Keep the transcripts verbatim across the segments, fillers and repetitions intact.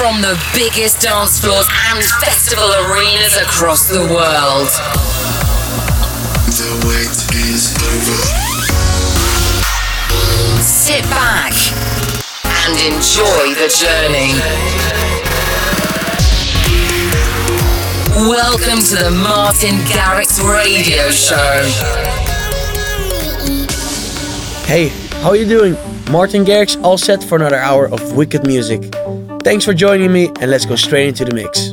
from the biggest dance floors and festival arenas across the world. The wait is over. Sit back and enjoy the journey. Welcome to the Martin Garrix Radio Show. Hey, how are you doing? Martin Garrix, all set for another hour of wicked music. Thanks for joining me, and let's go straight into the mix.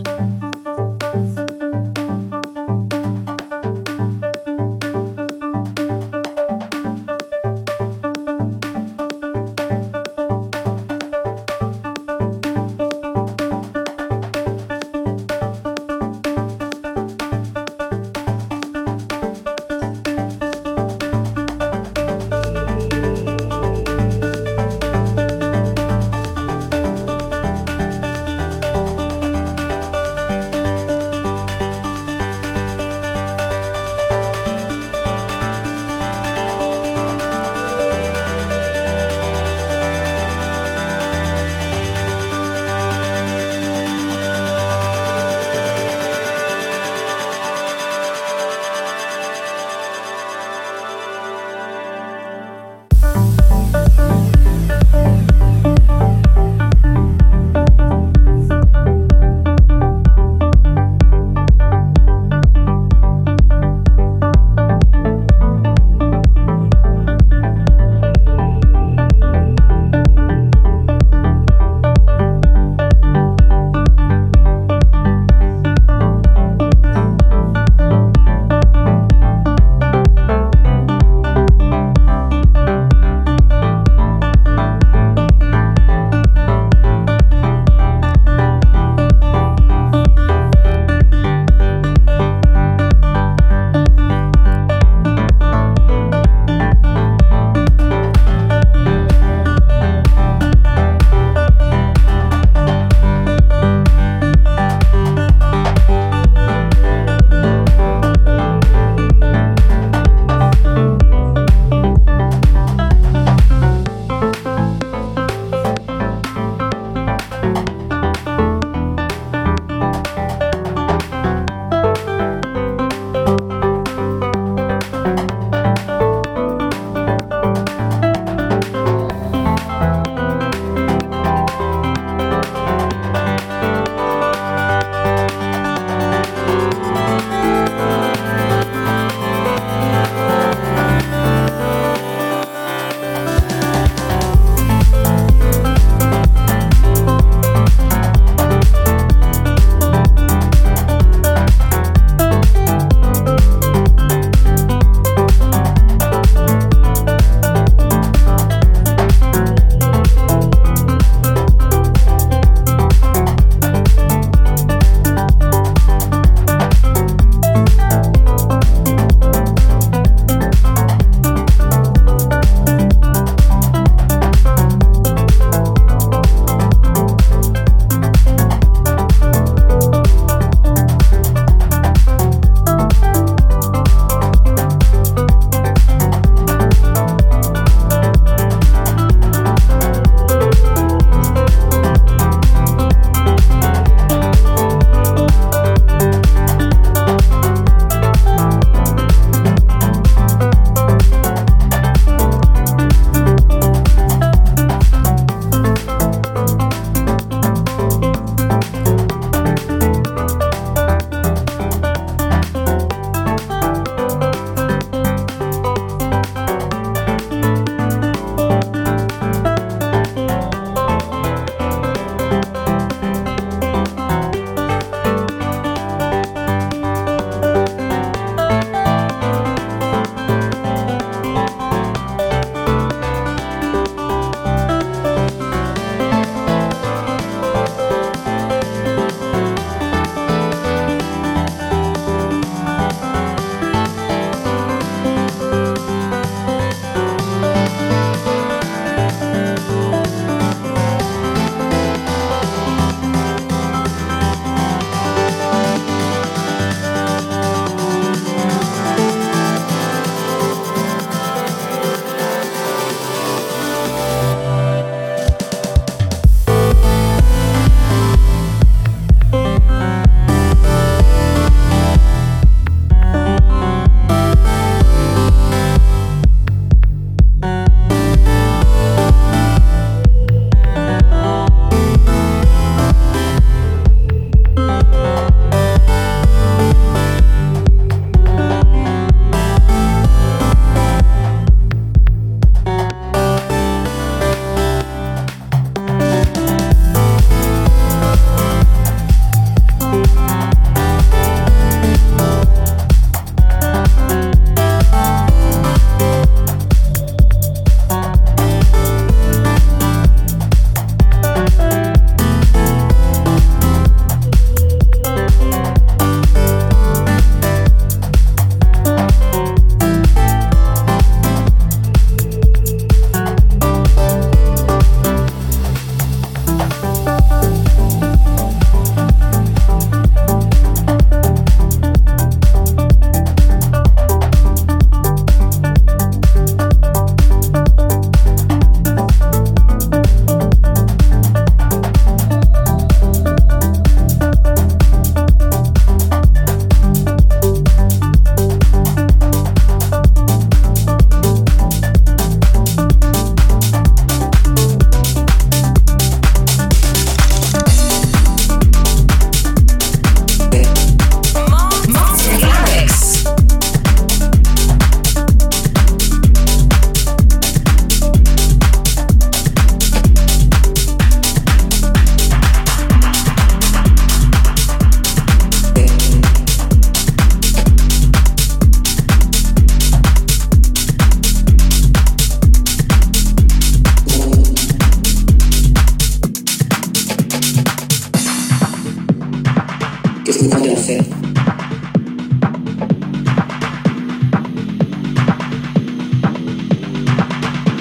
qu'est-ce qu'on t'a bien fait?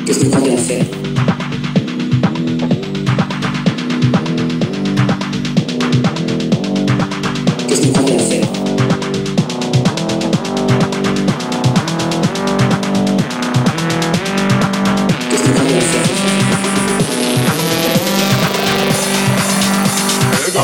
Qu'est-ce qu'on t'a bien fait? Qu'est-ce qu'on t'a bien fait? Qu'est-ce qu'on t'a bien fait? Allez, go!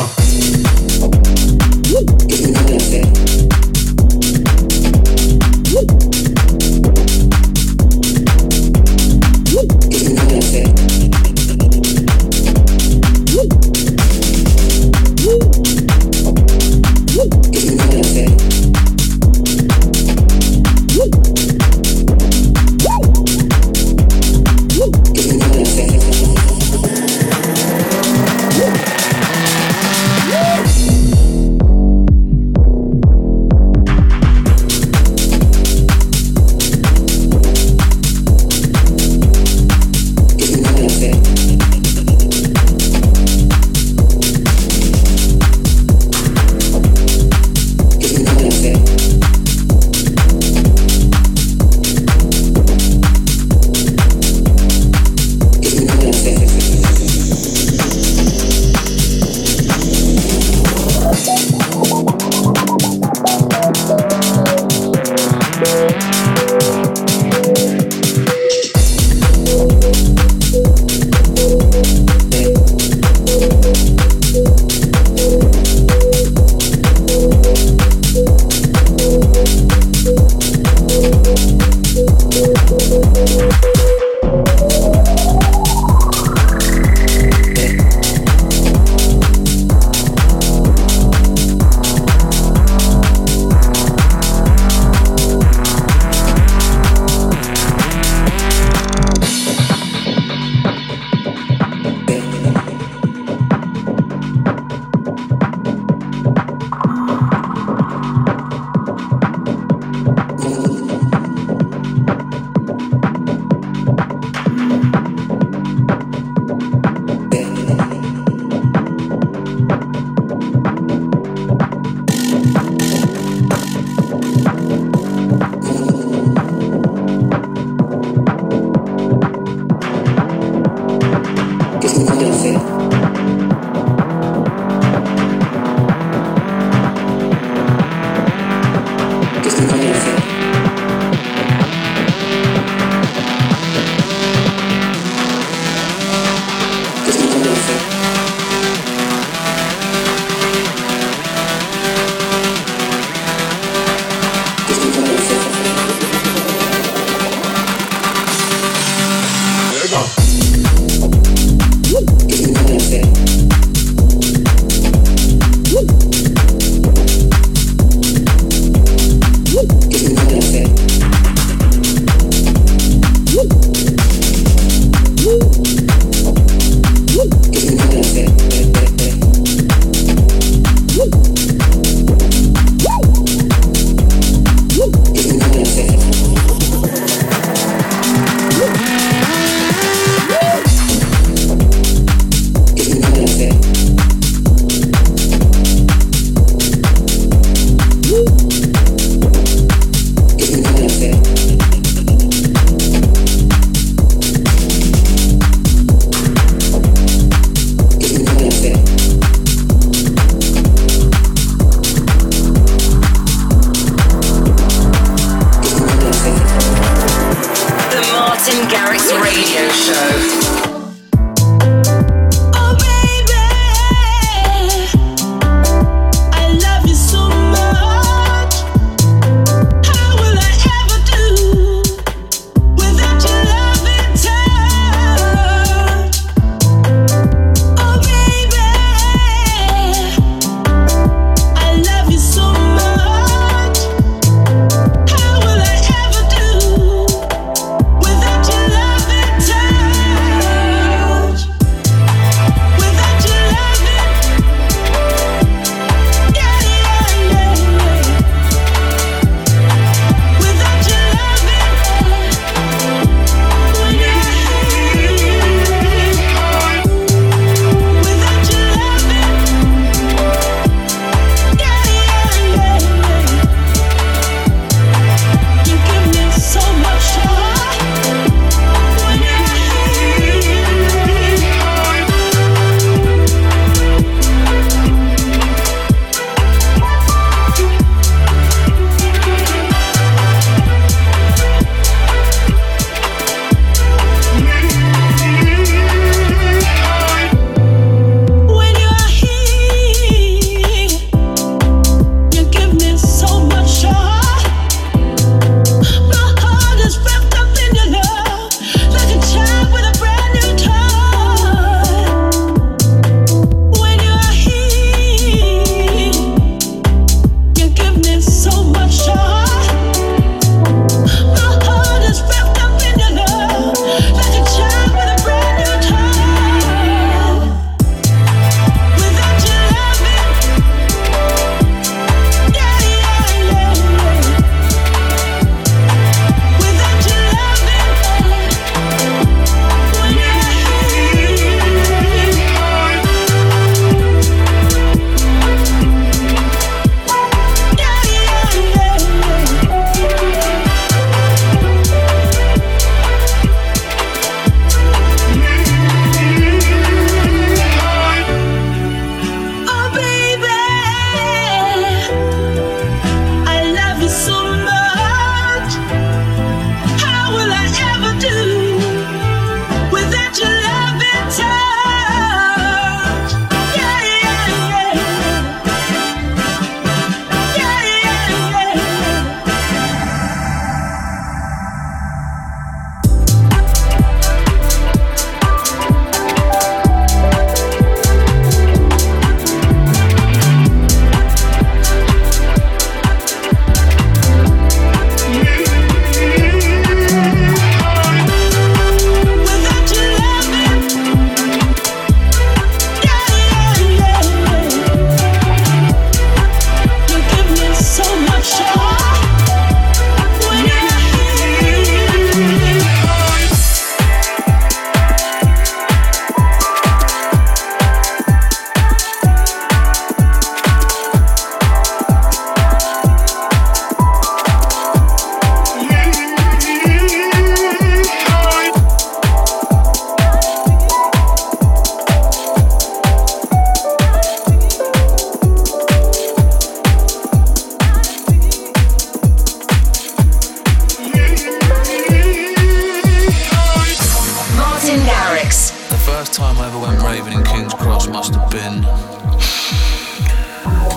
Garrix. The first time I ever went raving in King's Cross must have been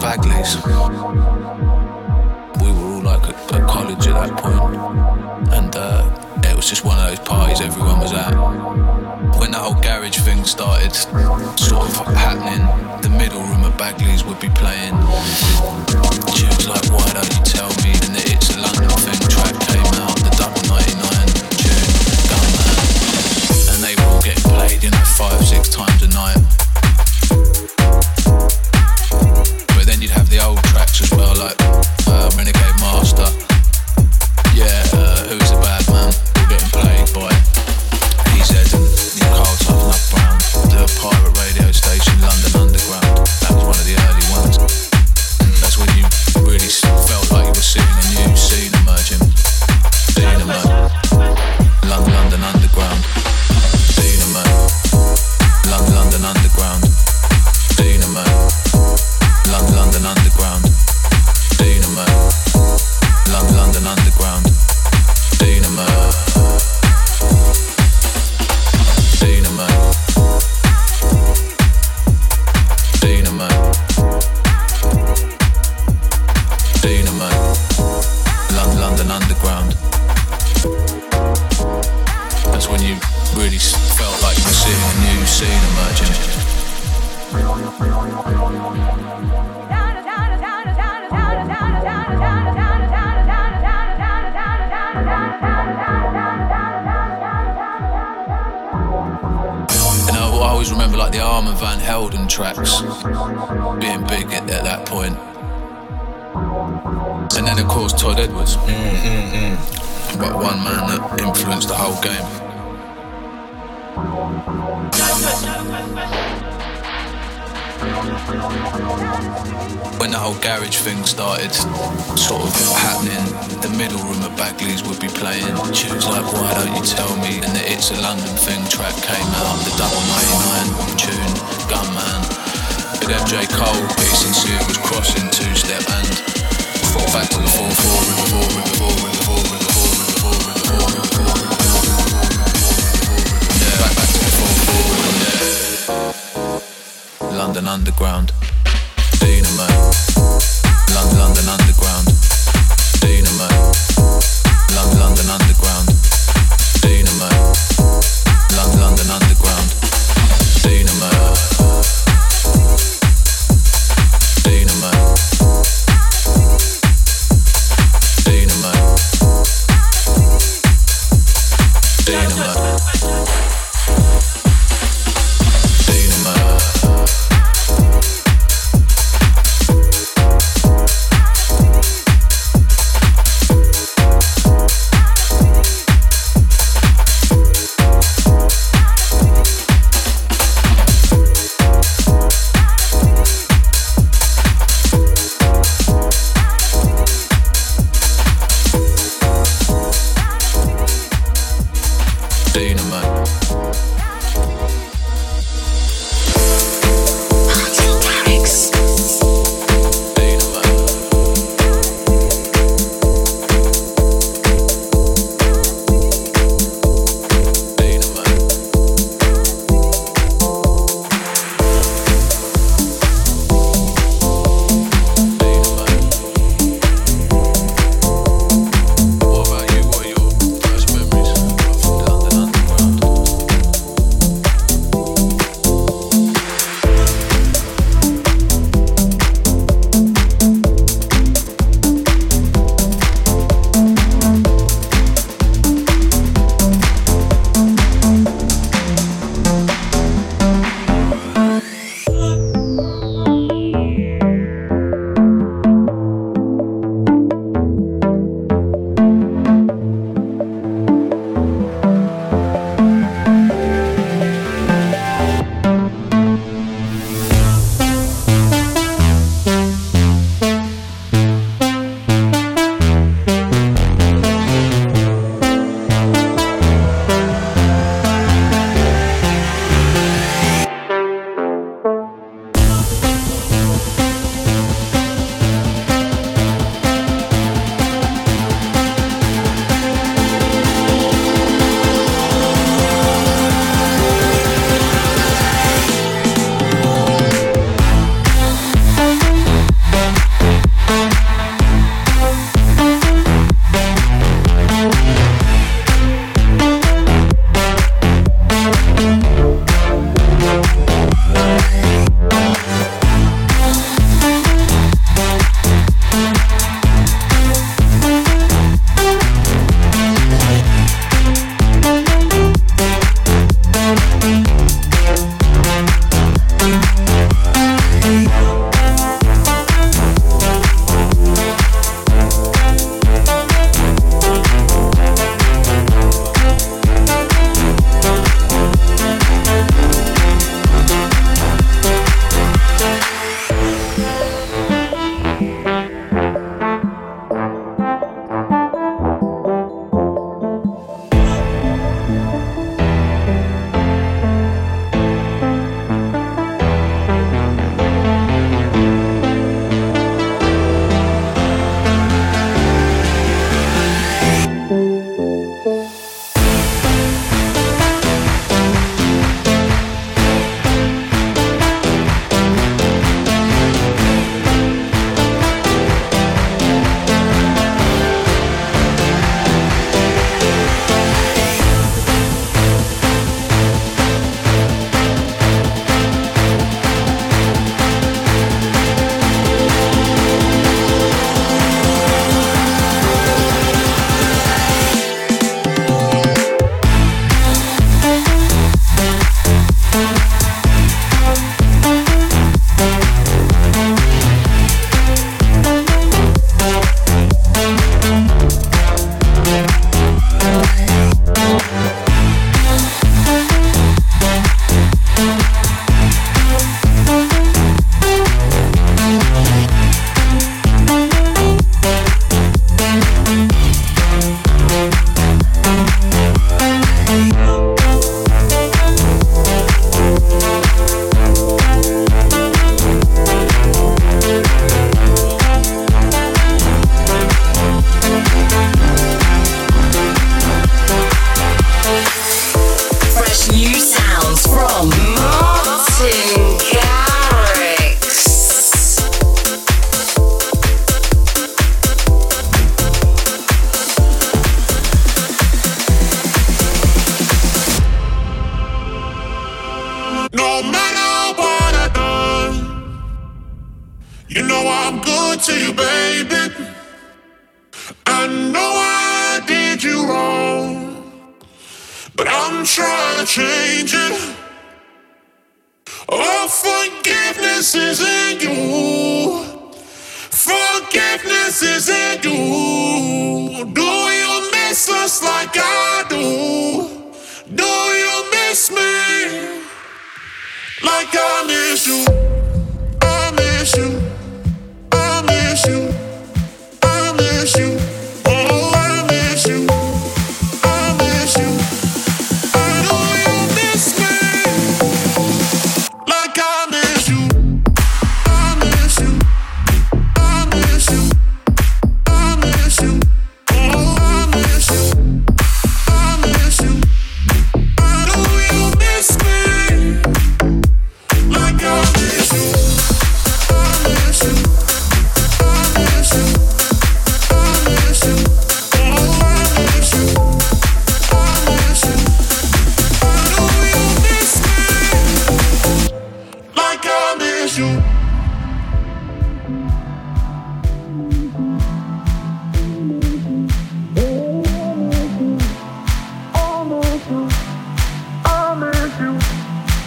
Bagley's. We were all like at, at college at that point, and uh, it was just one of those parties everyone was at. When the whole garage thing started sort of happening, the middle room of Bagley's would be playing. She was like, why don't you tell me? And the It's a London Thing track came out, the Double ninety-nine tune, done that. And they were all getting played, you know, five, six times a night. But then you'd have the old tracks as well, like uh, Renegade Master. Yeah, uh, who's the bad man? All getting played by P Z and Carl Sutherland Brown, the pirate radio station, London Underground. That was one of the early ones. That's when you really felt like you were sitting in. Seen emerging, seen emerging, London, London Underground, seen emerging, London, London Underground, seen emerging, London, London Underground, seen emerging, London, London Underground, seen emerging, seen emerging, seen emerging. London Underground. That's when you really felt like you were seeing a new scene emerging. And I always remember like the Arm and Van Helden tracks being big at, at that point. And then of course Todd Edwards, mm, mm, mm. but one man that influenced the whole game. When the whole garage thing started sort of happening, the middle room of Bagley's would be playing tunes like Why Don't You Tell Me, and the It's a London Thing track came out, the Double ninety-nine tune, Gunman. But M J Cole, Be Sincere was crossing two-step and back to the four, four, four, four, four, four, yeah, back, back to the four, four, yeah. London Underground, Dynamo. London, London Underground, Dynamo. London, London Underground, Dynamo. London, London Underground, Dynamo. No matter what I've done, you know I'm good to you, baby. I know I did you wrong, but I'm trying to change it. Oh, forgiveness is in you. Forgiveness is in you. Do you miss us like I do? Do you miss me like I miss you? I miss you. I miss you. I miss you. Oh, I miss you. I miss you. I know you miss me like I miss you. I miss you. I miss you. I miss you. Oh, I miss you. I miss you. I know you miss me like I miss you. I miss you. I miss you. I miss you. Oh, I miss you. I miss you. I know you miss me like I miss you. I miss you. I miss you. Oh, I miss you. I miss you. I miss you. I miss you.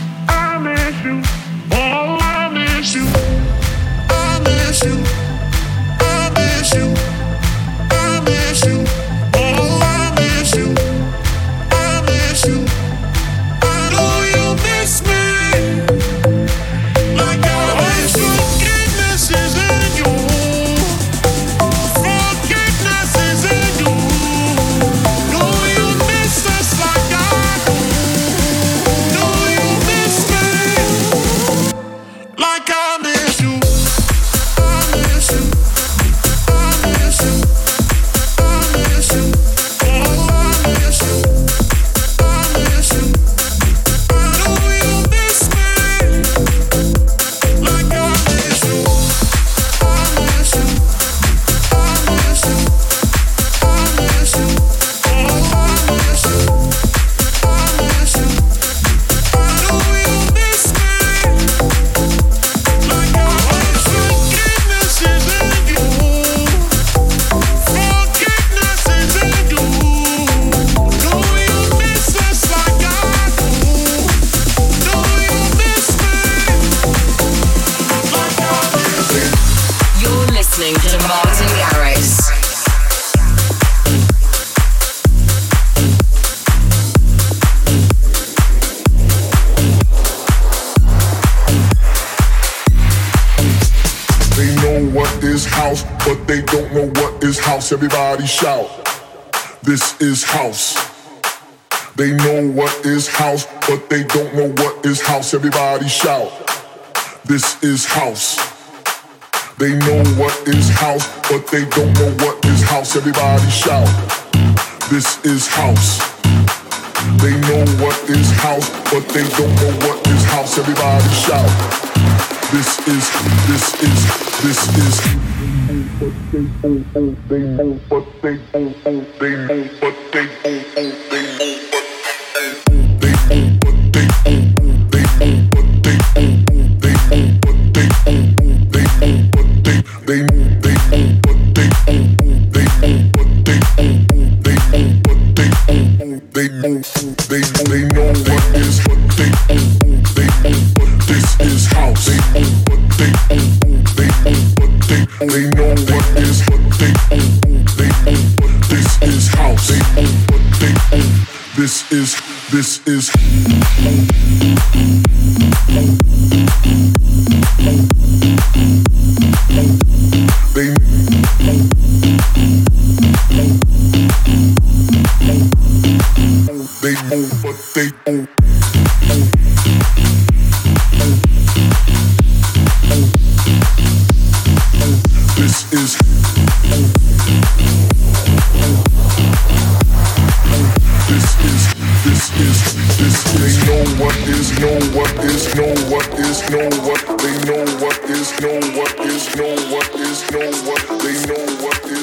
Oh, I miss you. I miss you. I know you miss me like I miss you. Forgiveness is in you. Forgiveness is in you. Do you miss us like I do? Do you miss me like I miss you? I miss you. I miss you. I miss you. Oh, I miss you. I miss you. I know you miss me like I miss you. I miss you. I miss you. I miss you. Oh, I miss you. I miss you. I know you miss me like I miss you. Forgiveness is in you. Forgiveness is in you. Do you miss us like I do? Do you miss me like I miss you? You're listening to Martin Garrix. They know what is house, but they don't know what is house. Everybody shout, this is house. They know what is house, but they don't know what is house. Everybody shout, this is house. They know what is house, but they don't know what is house. Everybody shout, this is house. They know what is house, but they don't know what is house. Everybody shout. This is, this is, this is. They know what they know, they know what they know, they know what they know, they know what they know, they know what they know, they know what they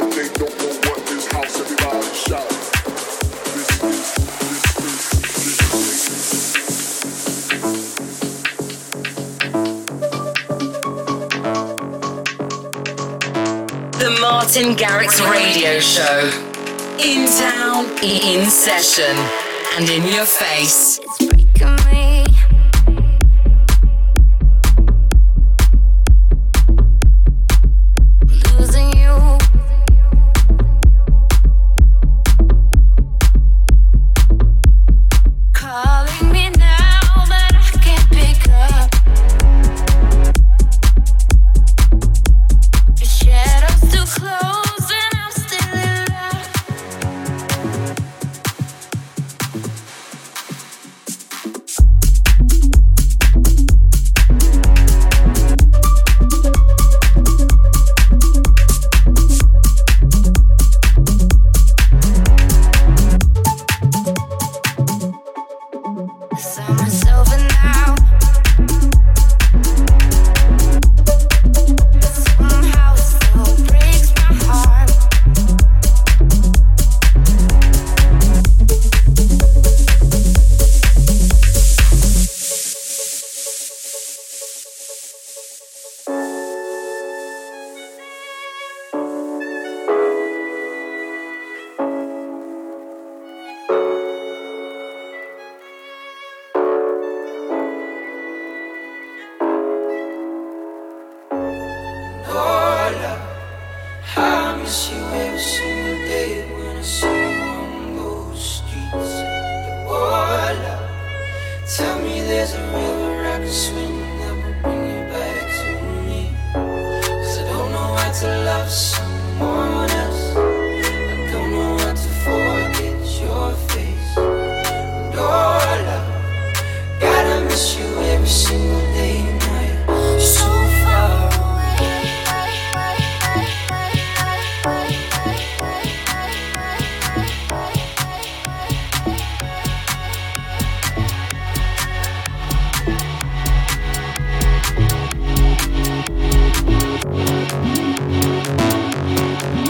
know, they know. This is, this is. Martin Garrix radio show. In town, in session, and in your face. It's breaking me. We'll be right back.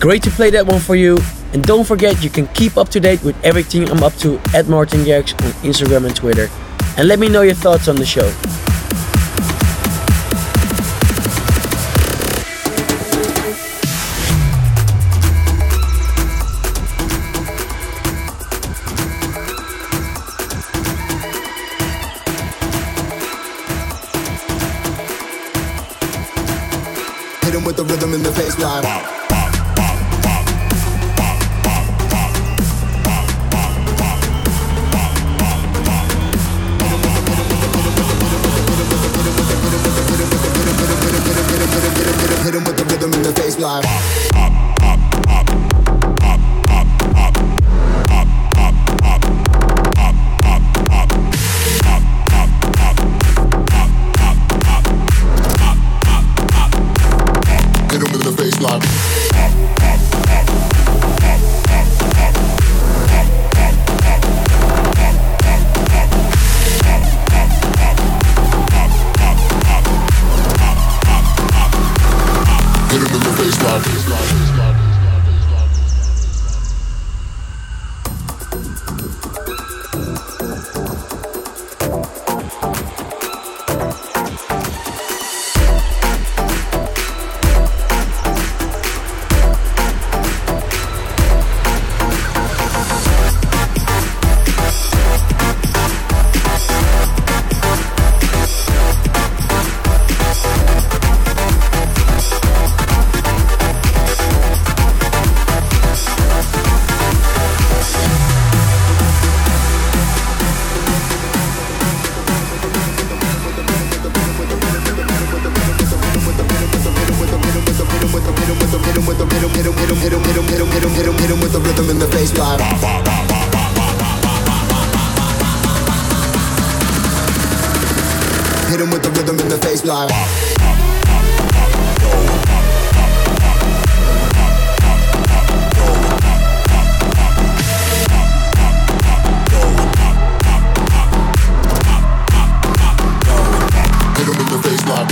Great to play that one for you. And don't forget, you can keep up to date with everything I'm up to at Martin Garrix on Instagram and Twitter. And let me know your thoughts on the show. Hit him with the rhythm in the baseline. Wow. Live. Hit him with the rhythm in the face live. Hit him with the face live. Hit him with the face live.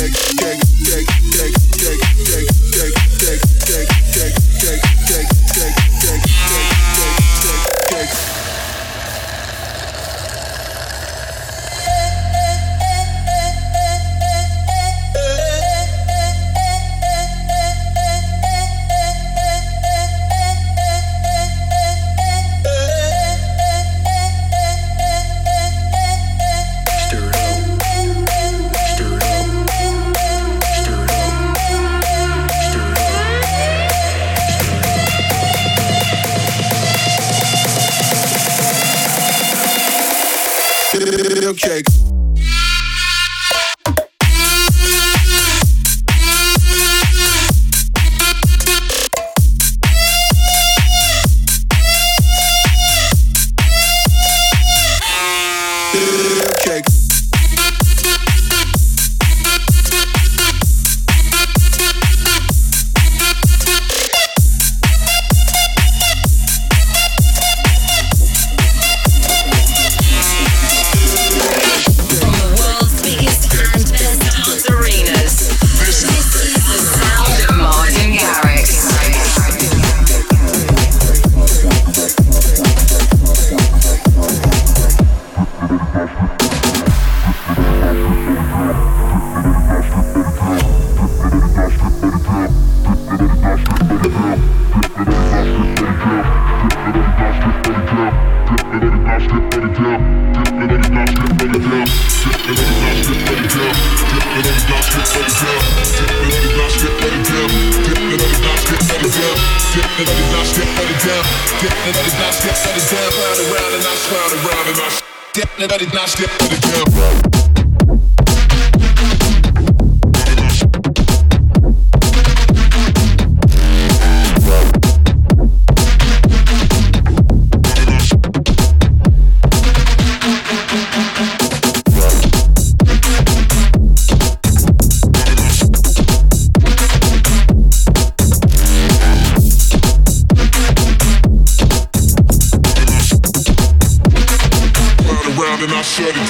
And I shut it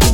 down.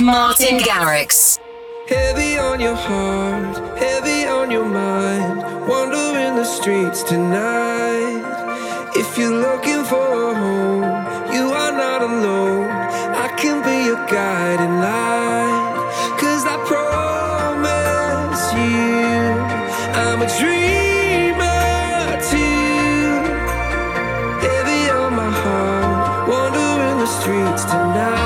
with Martin Garrix. Heavy on your heart, heavy on your mind, wandering the streets tonight. If you're looking for a home, you are not alone. I can be your guiding light, 'cause I promise you, I'm a dreamer too. Heavy on my heart, wandering the streets tonight.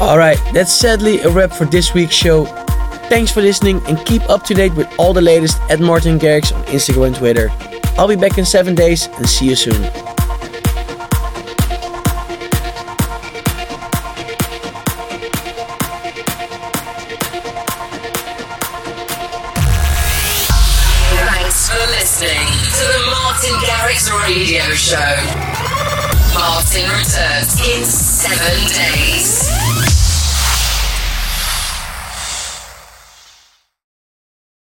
Alright, that's sadly a wrap for this week's show. Thanks for listening and keep up to date with all the latest at Martin Garrix on Instagram and Twitter. I'll be back in seven days and see you soon. Thanks for listening to the Martin Garrix radio show. Martin returns in seven days.